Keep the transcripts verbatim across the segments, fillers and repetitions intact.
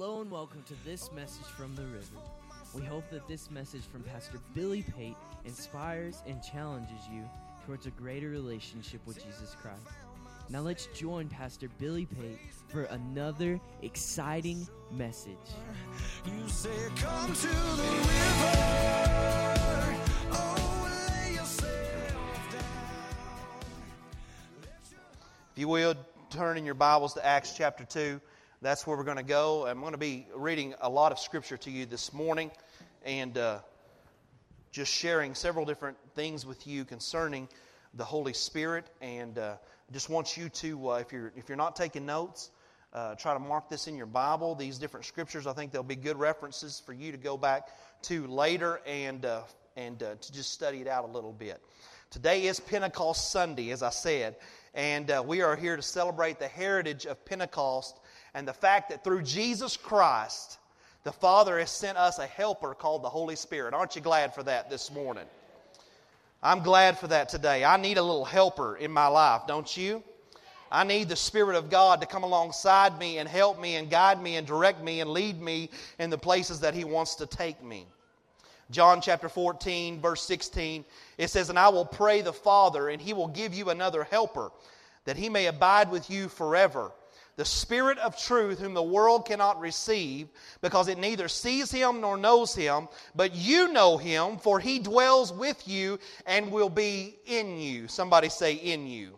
Hello and welcome to this message from the river. We hope that this message from Pastor Billy Pate inspires and challenges you towards a greater relationship with Jesus Christ. Now let's join Pastor Billy Pate for another exciting message. You say, "Come to the river, oh, lay yourself down." If you will, turn in your Bibles to Acts chapter two. That's where we're going to go. I'm going to be reading a lot of Scripture to you this morning and uh, just sharing several different things with you concerning the Holy Spirit. And uh, I just want you to, uh, if you're if you're not taking notes, uh, try to mark this in your Bible, these different Scriptures. I think they'll be good references for you to go back to later and, uh, and uh, to just study it out a little bit. Today is Pentecost Sunday, as I said, and uh, we are here to celebrate the heritage of Pentecost and the fact that through Jesus Christ, the Father has sent us a helper called the Holy Spirit. Aren't you glad for that this morning? I'm glad for that today. I need a little helper in my life, don't you? I need the Spirit of God to come alongside me and help me and guide me and direct me and lead me in the places that He wants to take me. John chapter fourteen, verse sixteen, it says, "And I will pray the Father, and He will give you another helper, that He may abide with you forever. The Spirit of truth, whom the world cannot receive, because it neither sees Him nor knows Him, but you know Him, for He dwells with you and will be in you." Somebody say, "in you." In you.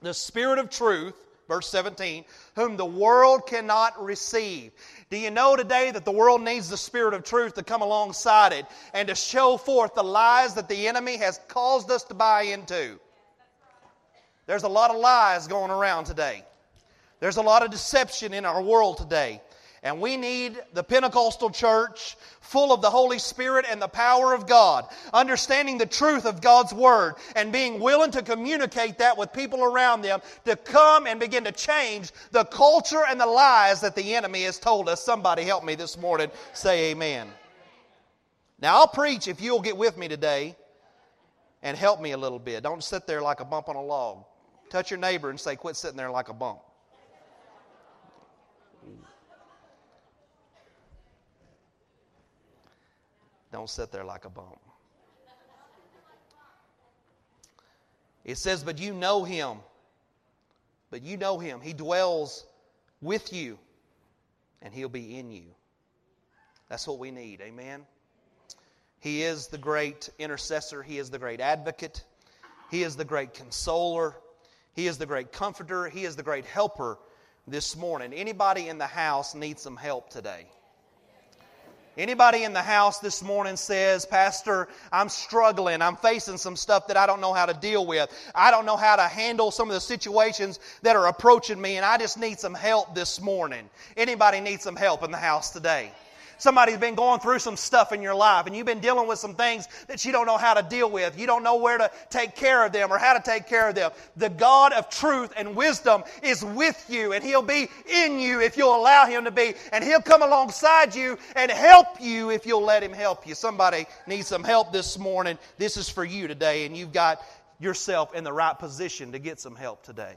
The Spirit of truth, verse seventeen, "whom the world cannot receive." Do you know today that the world needs the Spirit of truth to come alongside it and to show forth the lies that the enemy has caused us to buy into? There's a lot of lies going around today. There's a lot of deception in our world today. And we need the Pentecostal church full of the Holy Spirit and the power of God, understanding the truth of God's Word and being willing to communicate that with people around them to come and begin to change the culture and the lies that the enemy has told us. Somebody help me this morning. Say amen. Now I'll preach if you'll get with me today and help me a little bit. Don't sit there like a bump on a log. Touch your neighbor and say, "Quit sitting there like a bump." Don't sit there like a bump. It says, "But you know Him." But you know Him. He dwells with you, and He'll be in you. That's what we need. Amen. He is the great intercessor. He is the great advocate. He is the great consoler. He is the great comforter. He is the great helper this morning. Anybody in the house needs some help today? Anybody in the house this morning says, "Pastor, I'm struggling. I'm facing some stuff that I don't know how to deal with. I don't know how to handle some of the situations that are approaching me, and I just need some help this morning." Anybody need some help in the house today? Somebody's been going through some stuff in your life, and you've been dealing with some things that you don't know how to deal with. You don't know where to take care of them or how to take care of them. The God of truth and wisdom is with you, and He'll be in you if you'll allow Him to be. And He'll come alongside you and help you if you'll let Him help you. Somebody needs some help this morning. This is for you today, and you've got yourself in the right position to get some help today.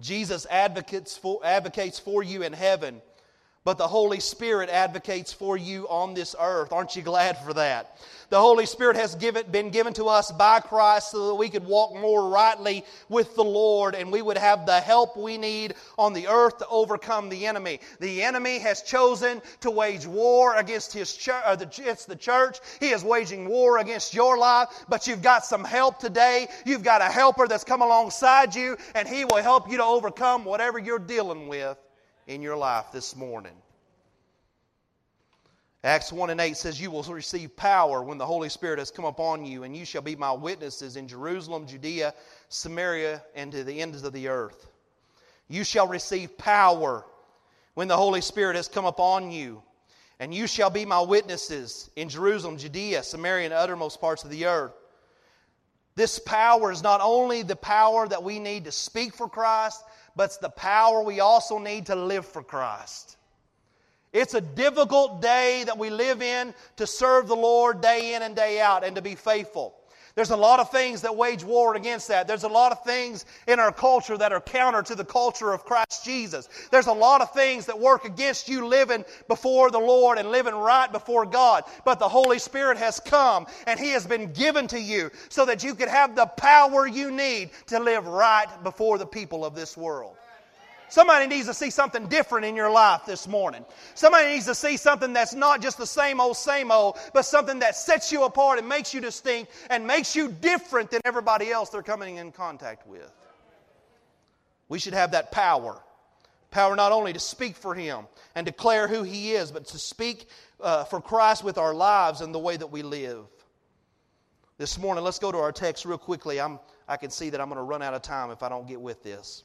Jesus advocates for, advocates for you in heaven, but the Holy Spirit advocates for you on this earth. Aren't you glad for that? The Holy Spirit has given, been given to us by Christ so that we could walk more rightly with the Lord and we would have the help we need on the earth to overcome the enemy. The enemy has chosen to wage war against his church, or the, it's the church. He is waging war against your life, but you've got some help today. You've got a helper that's come alongside you, and he will help you to overcome whatever you're dealing with in your life this morning. Acts one and eight says, "You will receive power when the Holy Spirit has come upon you, and you shall be my witnesses in Jerusalem, Judea, Samaria, and to the ends of the earth." You shall receive power when the Holy Spirit has come upon you, and you shall be my witnesses in Jerusalem, Judea, Samaria, and uttermost parts of the earth. This power is not only the power that we need to speak for Christ, but it's the power we also need to live for Christ. It's a difficult day that we live in to serve the Lord day in and day out and to be faithful. There's a lot of things that wage war against that. There's a lot of things in our culture that are counter to the culture of Christ Jesus. There's a lot of things that work against you living before the Lord and living right before God. But the Holy Spirit has come and He has been given to you so that you could have the power you need to live right before the people of this world. Somebody needs to see something different in your life this morning. Somebody needs to see something that's not just the same old, same old, but something that sets you apart and makes you distinct and makes you different than everybody else they're coming in contact with. We should have that power. Power not only to speak for Him and declare who He is, but to speak uh, for Christ with our lives and the way that we live. This morning, let's go to our text real quickly. I'm, I can see that I'm going to run out of time if I don't get with this.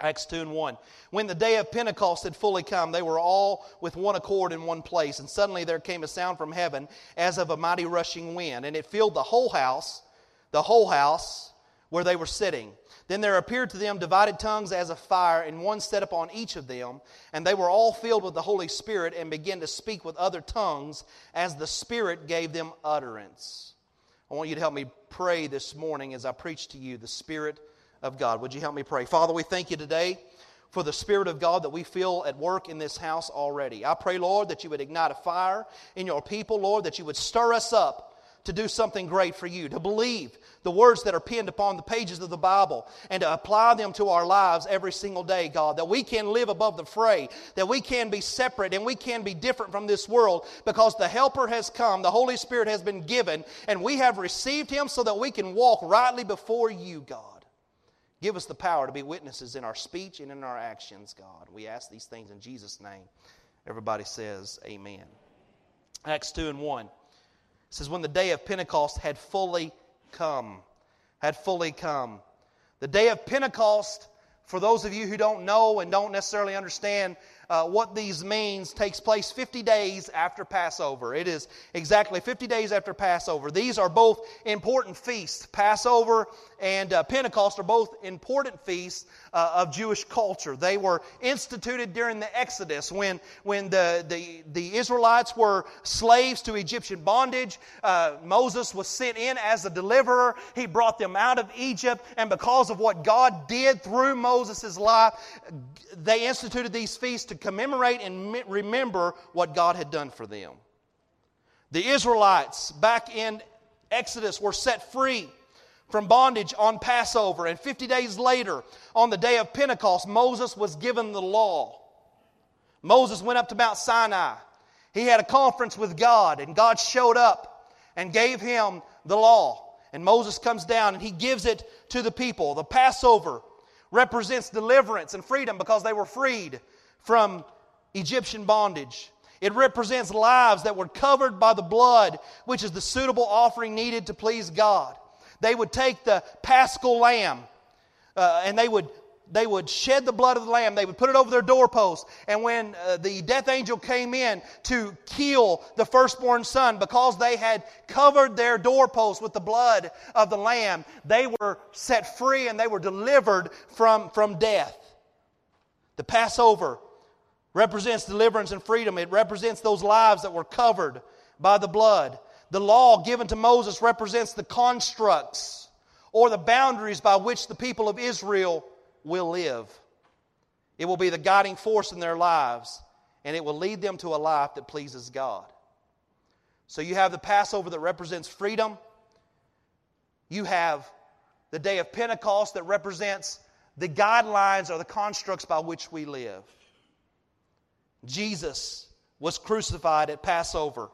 Acts two and one. When the day of Pentecost had fully come, they were all with one accord in one place. And suddenly there came a sound from heaven as of a mighty rushing wind. And it filled the whole house, the whole house where they were sitting. Then there appeared to them divided tongues as of fire, and one set upon each of them. And they were all filled with the Holy Spirit and began to speak with other tongues as the Spirit gave them utterance. I want you to help me pray this morning as I preach to you the Spirit of God. Would you help me pray? Father, we thank you today for the Spirit of God that we feel at work in this house already. I pray, Lord, that you would ignite a fire in your people, Lord, that you would stir us up to do something great for you, to believe the words that are penned upon the pages of the Bible and to apply them to our lives every single day, God, that we can live above the fray, that we can be separate and we can be different from this world because the Helper has come, the Holy Spirit has been given, and we have received Him so that we can walk rightly before you, God. Give us the power to be witnesses in our speech and in our actions, God. We ask these things in Jesus' name. Everybody says amen. Acts two and one. It says, when the day of Pentecost had fully come. Had fully come. The day of Pentecost, for those of you who don't know and don't necessarily understand uh, what these means, takes place fifty days after Passover. It is exactly fifty days after Passover. These are both important feasts. Passover and uh, Pentecost are both important feasts uh, of Jewish culture. They were instituted during the Exodus when, when the, the, the Israelites were slaves to Egyptian bondage. Uh, Moses was sent in as a deliverer. He brought them out of Egypt. And because of what God did through Moses' life, they instituted these feasts to commemorate and remember what God had done for them. The Israelites back in Exodus were set free from bondage on Passover. And fifty days later, on the day of Pentecost, Moses was given the law. Moses went up to Mount Sinai. He had a conference with God, and God showed up and gave him the law. And Moses comes down, and he gives it to the people. The Passover represents deliverance and freedom because they were freed from Egyptian bondage. It represents lives that were covered by the blood, which is the suitable offering needed to please God. They would take the paschal lamb uh, and they would, they would shed the blood of the lamb. They would put it over their doorpost. And when uh, the death angel came in to kill the firstborn son, because they had covered their doorpost with the blood of the lamb, they were set free and they were delivered from, from death. The Passover represents deliverance and freedom. It represents those lives that were covered by the blood. The law given to Moses represents the constructs or the boundaries by which the people of Israel will live. It will be the guiding force in their lives, and it will lead them to a life that pleases God. So you have the Passover that represents freedom. You have the day of Pentecost that represents the guidelines or the constructs by which we live. Jesus was crucified at Passover.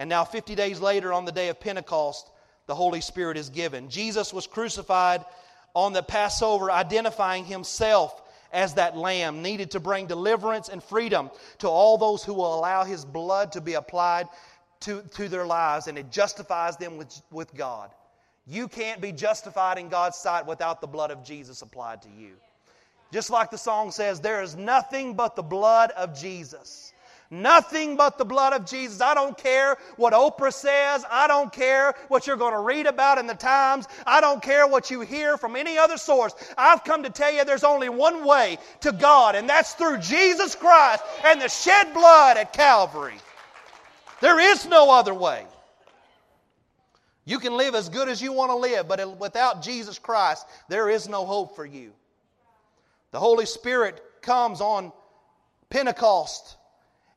And now fifty days later on the day of Pentecost, the Holy Spirit is given. Jesus was crucified on the Passover, identifying Himself as that lamb needed to bring deliverance and freedom to all those who will allow His blood to be applied to, to their lives, and it justifies them with, with God. You can't be justified in God's sight without the blood of Jesus applied to you. Just like the song says, there is nothing but the blood of Jesus. Nothing but the blood of Jesus. I don't care what Oprah says. I don't care what you're going to read about in the Times. I don't care what you hear from any other source. I've come to tell you there's only one way to God, and that's through Jesus Christ and the shed blood at Calvary. There is no other way. You can live as good as you want to live, but without Jesus Christ, there is no hope for you. The Holy Spirit comes on Pentecost,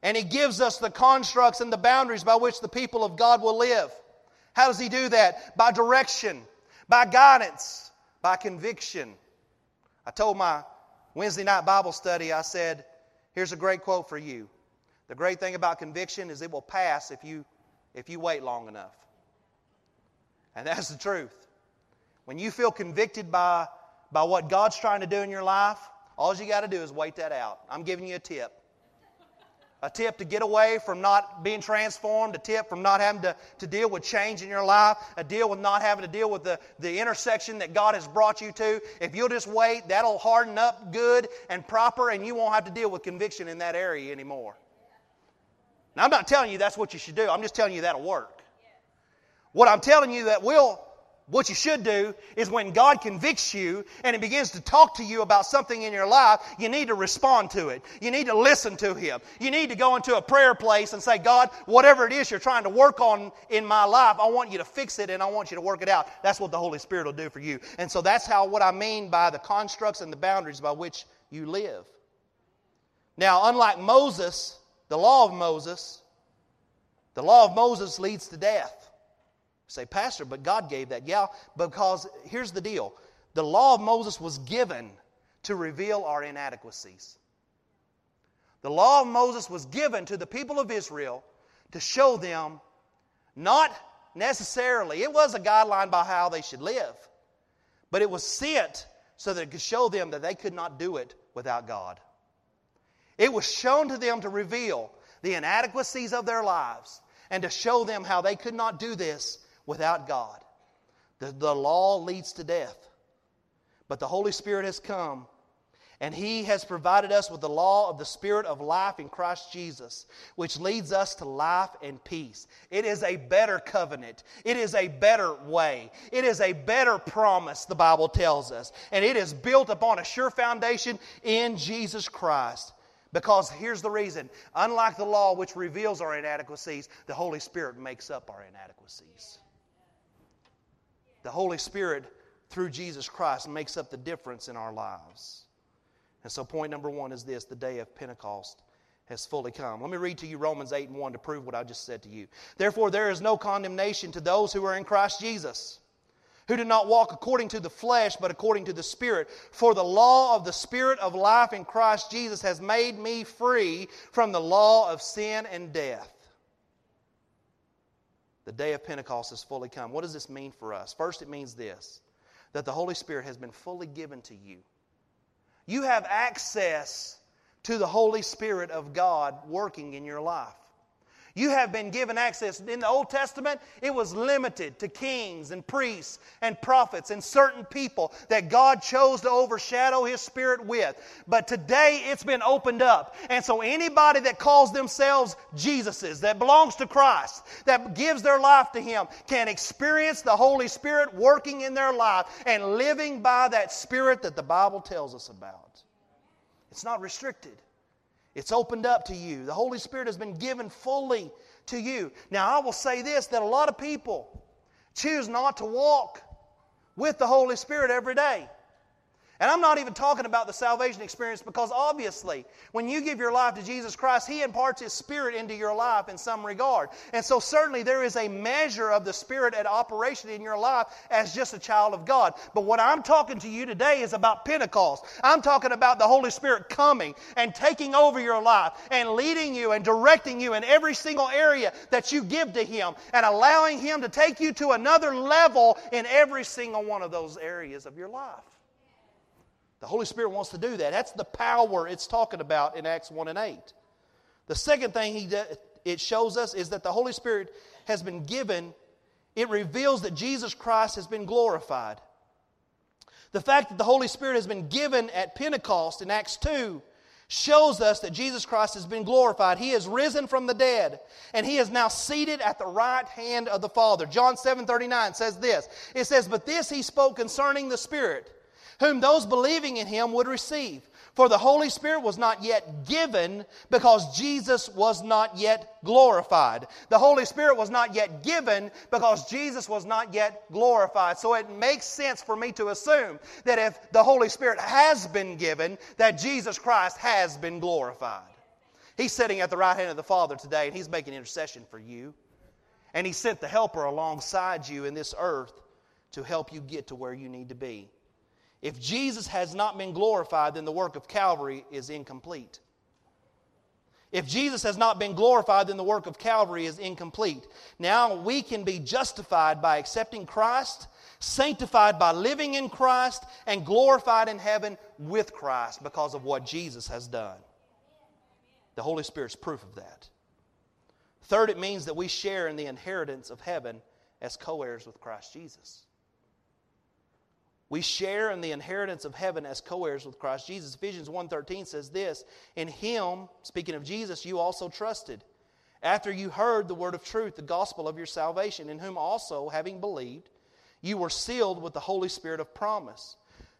and He gives us the constructs and the boundaries by which the people of God will live. How does He do that? By direction, by guidance, by conviction. I told my Wednesday night Bible study, I said, here's a great quote for you. The great thing about conviction is it will pass if you, if you wait long enough. And that's the truth. When you feel convicted by, by what God's trying to do in your life, all you got to do is wait that out. I'm giving you a tip. A tip to get away from not being transformed, a tip from not having to, to deal with change in your life, a deal with not having to deal with the, the intersection that God has brought you to. If you'll just wait, that'll harden up good and proper, and you won't have to deal with conviction in that area anymore. Now, I'm not telling you that's what you should do. I'm just telling you that'll work. What I'm telling you that will, what you should do is when God convicts you and He begins to talk to you about something in your life, you need to respond to it. You need to listen to Him. You need to go into a prayer place and say, God, whatever it is you're trying to work on in my life, I want you to fix it and I want you to work it out. That's what the Holy Spirit will do for you. And so that's how what I mean by the constructs and the boundaries by which you live. Now, unlike Moses, the law of Moses, the law of Moses leads to death. Say, Pastor, but God gave that. Yeah, because here's the deal. The law of Moses was given to reveal our inadequacies. The law of Moses was given to the people of Israel to show them not necessarily, it was a guideline by how they should live, but it was sent so that it could show them that they could not do it without God. It was shown to them to reveal the inadequacies of their lives and to show them how they could not do this without God. The, the law leads to death. But the Holy Spirit has come, and He has provided us with the law of the Spirit of life in Christ Jesus, which leads us to life and peace. It is a better covenant. It is a better way. It is a better promise, the Bible tells us. And it is built upon a sure foundation in Jesus Christ. Because here's the reason. Unlike the law which reveals our inadequacies, the Holy Spirit makes up our inadequacies. The Holy Spirit, through Jesus Christ, makes up the difference in our lives. And so point number one is this. The day of Pentecost has fully come. Let me read to you Romans eight and one to prove what I just said to you. Therefore, there is no condemnation to those who are in Christ Jesus, who do not walk according to the flesh, but according to the Spirit. For the law of the Spirit of life in Christ Jesus has made me free from the law of sin and death. The day of Pentecost has fully come. What does this mean for us? First, it means this, that the Holy Spirit has been fully given to you. You have access to the Holy Spirit of God working in your life. You have been given access. In the Old Testament, it was limited to kings and priests and prophets and certain people that God chose to overshadow His Spirit with. But today, it's been opened up. And so anybody that calls themselves Jesus's, that belongs to Christ, that gives their life to Him, can experience the Holy Spirit working in their life and living by that Spirit that the Bible tells us about. It's not restricted. It's opened up to you. The Holy Spirit has been given fully to you. Now, I will say this, that a lot of people choose not to walk with the Holy Spirit every day. And I'm not even talking about the salvation experience, because obviously, when you give your life to Jesus Christ, He imparts His Spirit into your life in some regard. And so certainly there is a measure of the Spirit at operation in your life as just a child of God. But what I'm talking to you today is about Pentecost. I'm talking about the Holy Spirit coming and taking over your life and leading you and directing you in every single area that you give to Him and allowing Him to take you to another level in every single one of those areas of your life. The Holy Spirit wants to do that. That's the power it's talking about in Acts one and eight. The second thing he de- it shows us is that the Holy Spirit has been given. It reveals that Jesus Christ has been glorified. The fact that the Holy Spirit has been given at Pentecost in Acts two shows us that Jesus Christ has been glorified. He has risen from the dead, and He is now seated at the right hand of the Father. John seven thirty-nine says this. It says, but this He spoke concerning the Spirit, whom those believing in Him would receive. For the Holy Spirit was not yet given because Jesus was not yet glorified. The Holy Spirit was not yet given because Jesus was not yet glorified. So it makes sense for me to assume that if the Holy Spirit has been given, that Jesus Christ has been glorified. He's sitting at the right hand of the Father today, and He's making intercession for you. And He sent the Helper alongside you in this earth to help you get to where you need to be. If Jesus has not been glorified, then the work of Calvary is incomplete. If Jesus has not been glorified, then the work of Calvary is incomplete. Now we can be justified by accepting Christ, sanctified by living in Christ, and glorified in heaven with Christ because of what Jesus has done. The Holy Spirit's proof of that. Third, it means that we share in the inheritance of heaven as co-heirs with Christ Jesus. We share in the inheritance of heaven as co-heirs with Christ Jesus. Ephesians one thirteen says this, "In Him," speaking of Jesus, "you also trusted, after you heard the word of truth, the gospel of your salvation, in whom also, having believed, you were sealed with the Holy Spirit of promise,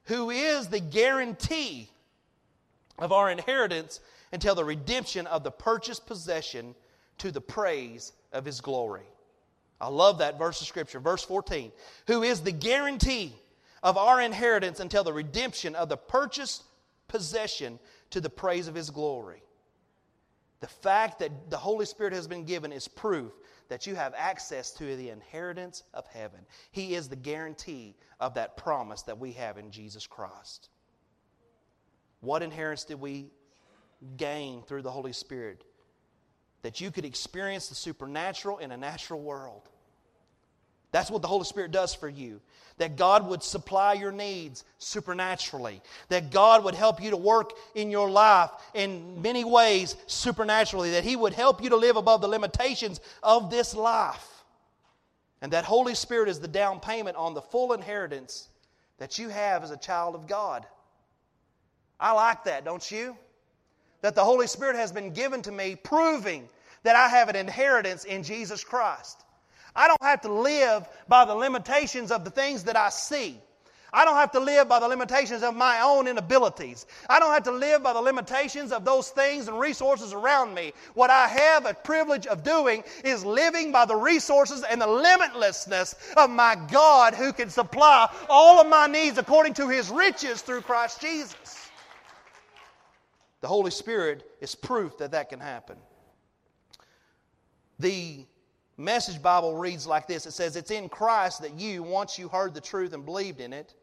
who is the guarantee of our inheritance until the redemption of the purchased possession to the praise of His glory." I love that verse of Scripture. Verse fourteen, "Who is the guarantee of our inheritance until the redemption of the purchased possession to the praise of His glory." The fact that the Holy Spirit has been given is proof that you have access to the inheritance of heaven. He is the guarantee of that promise that we have in Jesus Christ. What inheritance did we gain through the Holy Spirit? That you could experience the supernatural in a natural world. That's what the Holy Spirit does for you. That God would supply your needs supernaturally. That God would help you to work in your life in many ways supernaturally. That He would help you to live above the limitations of this life. And that Holy Spirit is the down payment on the full inheritance that you have as a child of God. I like that, don't you? That the Holy Spirit has been given to me, proving that I have an inheritance in Jesus Christ. I don't have to live by the limitations of the things that I see. I don't have to live by the limitations of my own inabilities. I don't have to live by the limitations of those things and resources around me. What I have a privilege of doing is living by the resources and the limitlessness of my God, who can supply all of my needs according to His riches through Christ Jesus. The Holy Spirit is proof that that can happen. The Message Bible reads like this. It says, "It's in Christ that you, once you heard the truth and believed in it,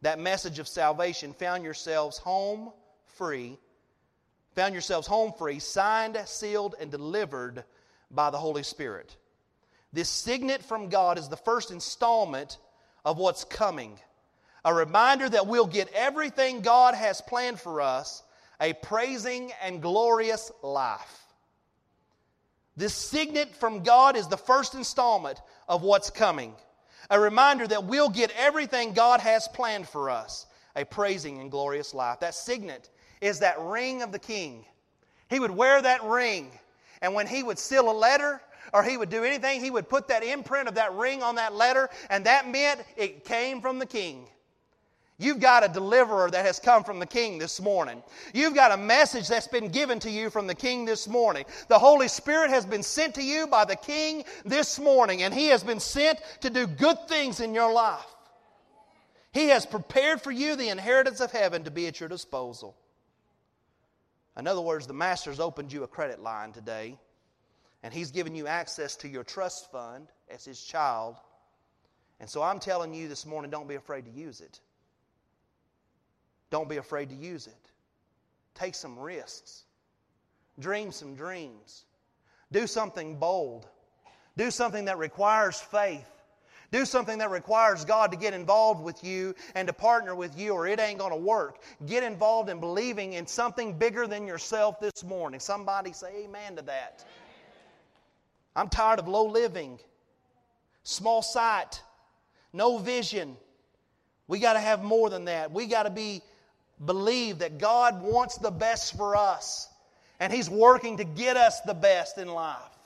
that message of salvation, found yourselves home free, found yourselves home free, signed, sealed, and delivered by the Holy Spirit. This signet from God is the first installment of what's coming, a reminder that we'll get everything God has planned for us, a praising and glorious life." This signet from God is the first installment of what's coming. A reminder that we'll get everything God has planned for us, a praising and glorious life. That signet is that ring of the King. He would wear that ring, and when he would seal a letter or he would do anything, he would put that imprint of that ring on that letter, and that meant it came from the King. You've got a deliverer that has come from the King this morning. You've got a message that's been given to you from the King this morning. The Holy Spirit has been sent to you by the King this morning, and He has been sent to do good things in your life. He has prepared for you the inheritance of heaven to be at your disposal. In other words, the Master's opened you a credit line today, and He's given you access to your trust fund as His child. And so I'm telling you this morning, don't be afraid to use it. Don't be afraid to use it. Take some risks. Dream some dreams. Do something bold. Do something that requires faith. Do something that requires God to get involved with you and to partner with you, or it ain't going to work. Get involved in believing in something bigger than yourself this morning. Somebody say amen to that. I'm tired of low living, small sight, no vision. We got to have more than that. We got to be... believe that God wants the best for us, and He's working to get us the best in life.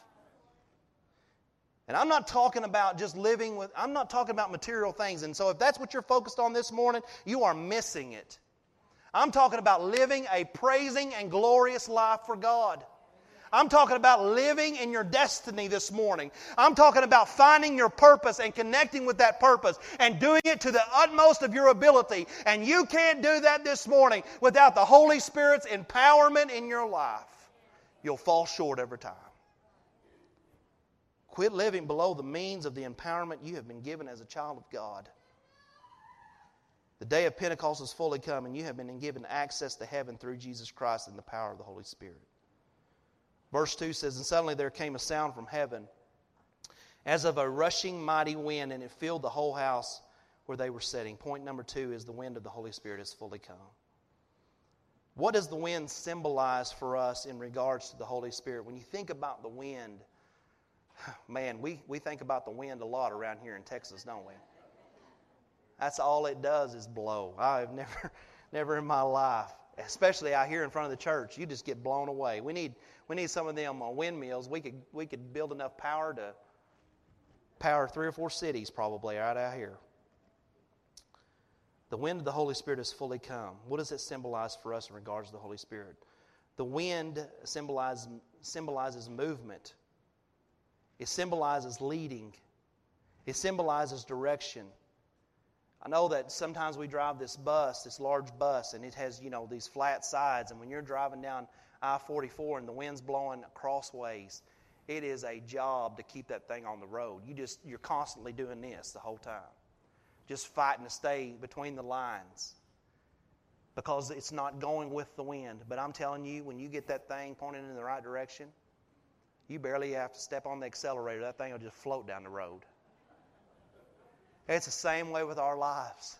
And I'm not talking about just living with, I'm not talking about material things. And so if that's what you're focused on this morning, you are missing it. I'm talking about living a praising and glorious life for God. I'm talking about living in your destiny this morning. I'm talking about finding your purpose and connecting with that purpose and doing it to the utmost of your ability. And you can't do that this morning without the Holy Spirit's empowerment in your life. You'll fall short every time. Quit living below the means of the empowerment you have been given as a child of God. The day of Pentecost is fully come, and you have been given access to heaven through Jesus Christ and the power of the Holy Spirit. Verse two says, and suddenly there came a sound from heaven as of a rushing mighty wind, and it filled the whole house where they were sitting. Point number two is the wind of the Holy Spirit is fully come. What does the wind symbolize for us in regards to the Holy Spirit? When you think about the wind, man, we, we think about the wind a lot around here in Texas, don't we? That's all it does is blow. I've never, never in my life, especially out here in front of the church, you just get blown away. We need we need some of them windmills. We could we could build enough power to power three or four cities probably right out here. The wind of the Holy Spirit has fully come. What does it symbolize for us in regards to the Holy Spirit? The wind symbolizes symbolizes movement. It symbolizes leading. It symbolizes direction. I know that sometimes we drive this bus, this large bus, and it has, you know, these flat sides. And when you're driving down I forty-four and the wind's blowing crossways, it is a job to keep that thing on the road. You just, you're constantly doing this the whole time, just fighting to stay between the lines because it's not going with the wind. But I'm telling you, when you get that thing pointed in the right direction, you barely have to step on the accelerator. That thing will just float down the road. It's the same way with our lives.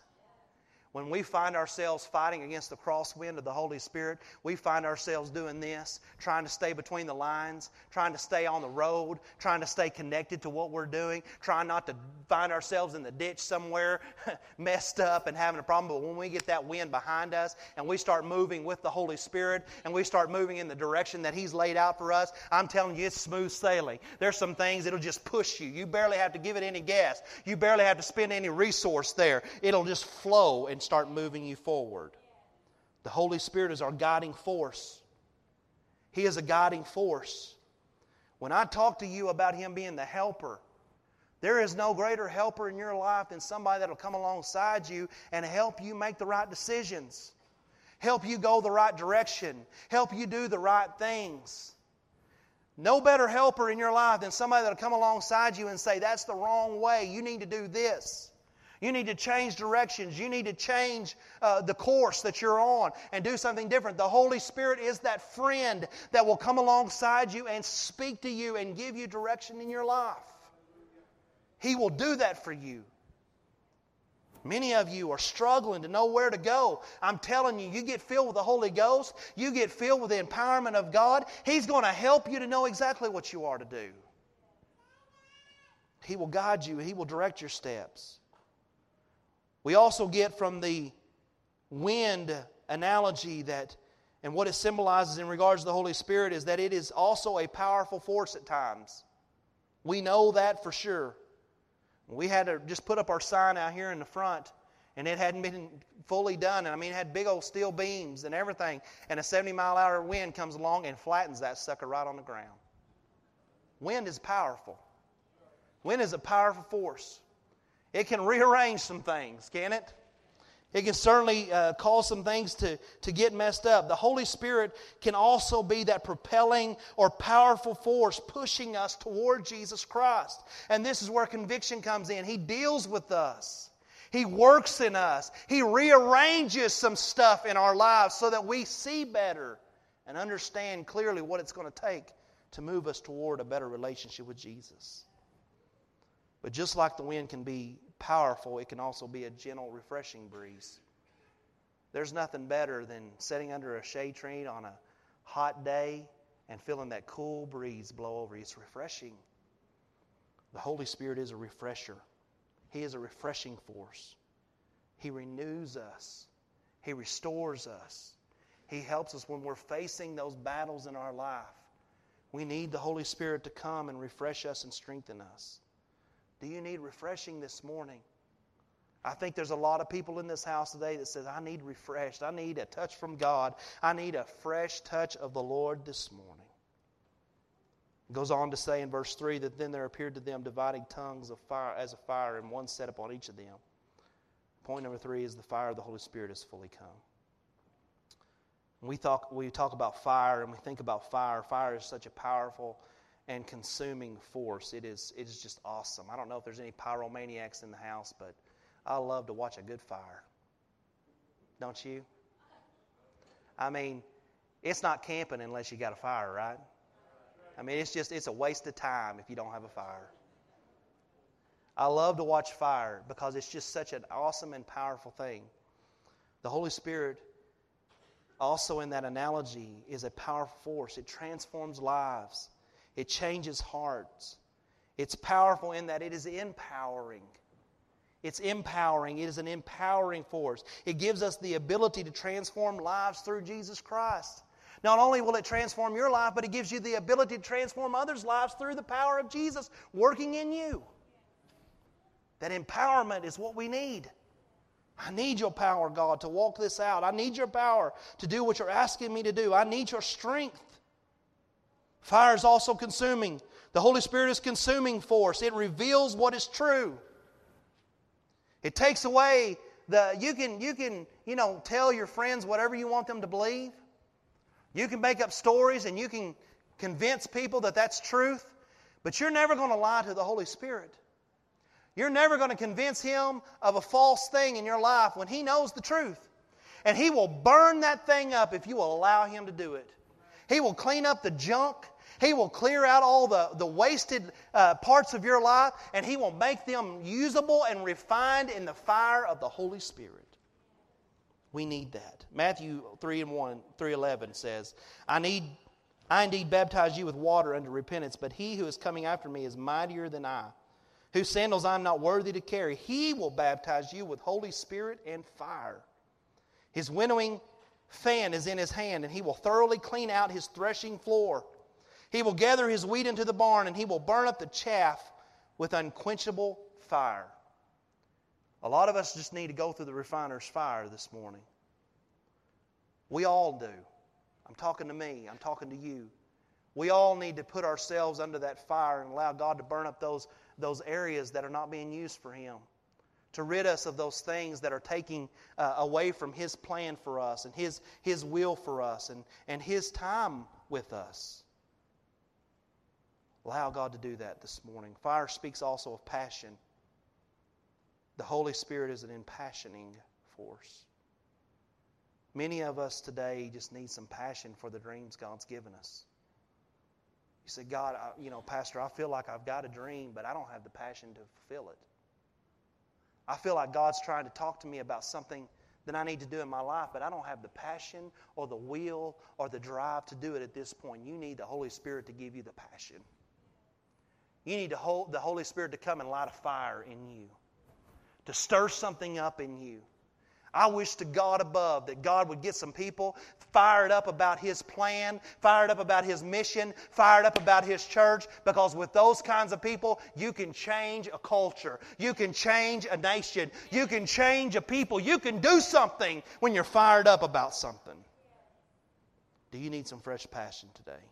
When we find ourselves fighting against the crosswind of the Holy Spirit, we find ourselves doing this, trying to stay between the lines, trying to stay on the road, trying to stay connected to what we're doing, trying not to find ourselves in the ditch somewhere messed up and having a problem. But when we get that wind behind us and we start moving with the Holy Spirit and we start moving in the direction that He's laid out for us, I'm telling you, it's smooth sailing. There's some things that'll just push you. You barely have to give it any gas. You barely have to spend any resource there. It'll just flow and start moving you forward. The Holy Spirit is our guiding force. He is a guiding force. When I talk to you about Him being the helper, there is no greater helper in your life than somebody that will come alongside you and help you make the right decisions, help you go the right direction, help you do the right things. No better helper in your life than somebody that will come alongside you and say, that's the wrong way, you need to do this. You need to change directions. You need to change uh, the course that you're on and do something different. The Holy Spirit is that friend that will come alongside you and speak to you and give you direction in your life. He will do that for you. Many of you are struggling to know where to go. I'm telling you, you get filled with the Holy Ghost. You get filled with the empowerment of God. He's going to help you to know exactly what you are to do. He will guide you. He will direct your steps. We also get from the wind analogy that, and what it symbolizes in regards to the Holy Spirit is that it is also a powerful force at times. We know that for sure. We had to just put up our sign out here in the front, and it hadn't been fully done. And I mean, it had big old steel beams and everything, and a seventy mile an hour wind comes along and flattens that sucker right on the ground. Wind is powerful. Wind is a powerful force. It can rearrange some things, can it? It can certainly uh, cause some things to, to get messed up. The Holy Spirit can also be that propelling or powerful force pushing us toward Jesus Christ. And this is where conviction comes in. He deals with us. He works in us. He rearranges some stuff in our lives so that we see better and understand clearly what it's going to take to move us toward a better relationship with Jesus. But just like the wind can be powerful, it can also be a gentle, refreshing breeze. There's nothing better than sitting under a shade tree on a hot day and feeling that cool breeze blow over you. It's refreshing. The Holy Spirit is a refresher. He is a refreshing force. He renews us. He restores us. He helps us when we're facing those battles in our life. We need the Holy Spirit to come and refresh us and strengthen us. Do you need refreshing this morning? I think there's a lot of people in this house today that says, I need refreshed. I need a touch from God. I need a fresh touch of the Lord this morning. It goes on to say in verse three that then there appeared to them dividing tongues of fire as a fire, and one set upon each of them. Point number three is the fire of the Holy Spirit is fully come. We talk, we talk about fire, and we think about fire. Fire is such a powerful and consuming force. It is, it is just awesome. I don't know if there's any pyromaniacs in the house, but I love to watch a good fire. Don't you? I mean, it's not camping unless you got a fire, right? I mean, it's just, it's a waste of time if you don't have a fire. I love to watch fire because it's just such an awesome and powerful thing. The Holy Spirit, also in that analogy, is a powerful force. It transforms lives. It changes hearts. It's powerful in that it is empowering. It's empowering. It is an empowering force. It gives us the ability to transform lives through Jesus Christ. Not only will it transform your life, but it gives you the ability to transform others' lives through the power of Jesus working in you. That empowerment is what we need. I need your power, God, to walk this out. I need your power to do what you're asking me to do. I need your strength. Fire is also consuming. The Holy Spirit is consuming force. It reveals what is true. It takes away the, you can, you can, you know, tell your friends whatever you want them to believe. You can make up stories and you can convince people that that's truth. But you're never going to lie to the Holy Spirit. You're never going to convince Him of a false thing in your life when He knows the truth. And He will burn that thing up if you will allow Him to do it. He will clean up the junk. He will clear out all the, the wasted uh, parts of your life, and He will make them usable and refined in the fire of the Holy Spirit. We need that. Matthew three and one, three eleven says, I need, I indeed baptize you with water unto repentance, but he who is coming after me is mightier than I, whose sandals I am not worthy to carry. He will baptize you with Holy Spirit and fire. His winnowing fan is in his hand, and he will thoroughly clean out his threshing floor. He will gather his wheat into the barn, and he will burn up the chaff with unquenchable fire. A lot of us just need to go through the refiner's fire this morning. We all do. I'm talking to me. I'm talking to you. We all need to put ourselves under that fire and allow God to burn up those, those areas that are not being used for Him, to rid us of those things that are taking uh, away from His plan for us and His, His will for us and, and His time with us. Allow God to do that this morning. Fire speaks also of passion. The Holy Spirit is an impassioning force. Many of us today just need some passion for the dreams God's given us. You say, God, I, you know, Pastor, I feel like I've got a dream, but I don't have the passion to fulfill it. I feel like God's trying to talk to me about something that I need to do in my life, but I don't have the passion or the will or the drive to do it at this point. You need the Holy Spirit to give you the passion. You need the Holy Spirit to come and light a fire in you, to stir something up in you. I wish to God above that God would get some people fired up about His plan, fired up about His mission, fired up about His church, because with those kinds of people, you can change a culture. You can change a nation. You can change a people. You can do something when you're fired up about something. Do you need some fresh passion today?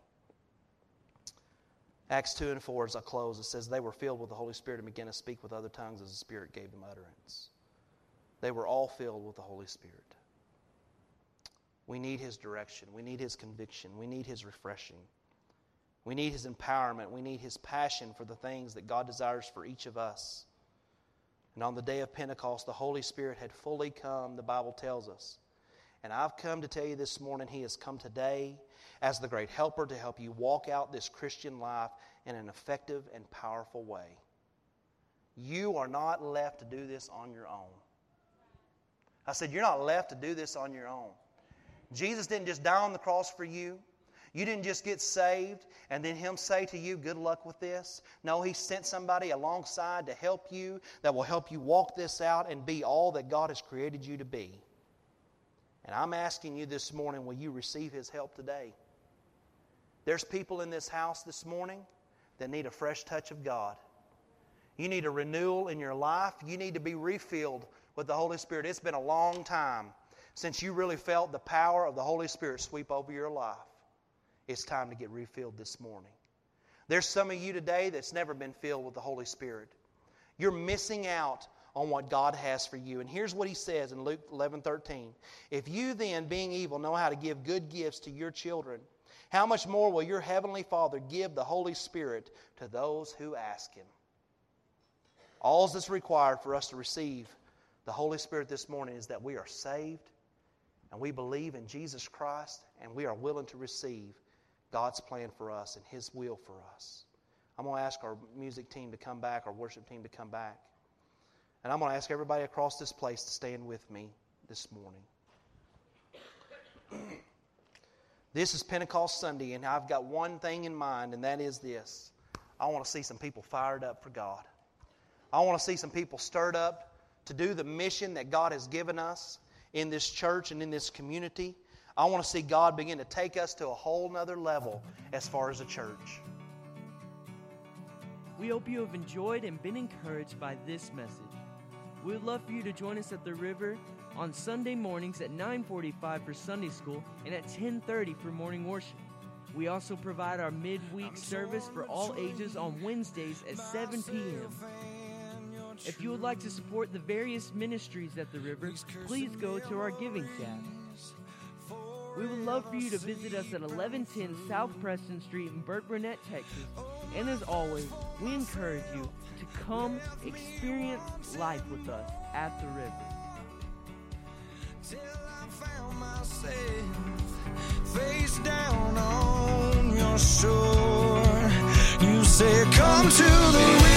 Acts two and four, as I close, it says, they were filled with the Holy Spirit and began to speak with other tongues as the Spirit gave them utterance. They were all filled with the Holy Spirit. We need His direction. We need His conviction. We need His refreshing. We need His empowerment. We need His passion for the things that God desires for each of us. And on the day of Pentecost, the Holy Spirit had fully come, the Bible tells us. And I've come to tell you this morning, He has come today as the great helper to help you walk out this Christian life in an effective and powerful way. You are not left to do this on your own. I said, you're not left to do this on your own. Jesus didn't just die on the cross for you. You didn't just get saved and then Him say to you, good luck with this. No, He sent somebody alongside to help you that will help you walk this out and be all that God has created you to be. And I'm asking you this morning, will you receive His help today? There's people in this house this morning that need a fresh touch of God. You need a renewal in your life. You need to be refilled with the Holy Spirit. It's been a long time since you really felt the power of the Holy Spirit sweep over your life. It's time to get refilled this morning. There's some of you today that's never been filled with the Holy Spirit. You're missing out on what God has for you. And here's what he says in Luke eleven thirteen. If you then, being evil, know how to give good gifts to your children, how much more will your heavenly Father give the Holy Spirit to those who ask Him? All that's required for us to receive the Holy Spirit this morning is that we are saved and we believe in Jesus Christ and we are willing to receive God's plan for us and His will for us. I'm going to ask our music team to come back, our worship team to come back. And I'm going to ask everybody across this place to stand with me this morning. This is Pentecost Sunday, and I've got one thing in mind, and that is this. I want to see some people fired up for God. I want to see some people stirred up to do the mission that God has given us in this church and in this community. I want to see God begin to take us to a whole nother level as far as a church. We hope you have enjoyed and been encouraged by this message. We would love for you to join us at the river on Sunday mornings at nine forty-five for Sunday school and at ten thirty for morning worship. We also provide our midweek service for all ages on Wednesdays at seven p.m. If you would like to support the various ministries at the river, please go to our giving tab. We would love for you to visit us at eleven ten South Preston Street in Burkburnett, Texas. And as always, we encourage you to come experience life with us at the river. Till I found myself face down on your shore. You say, come to the river.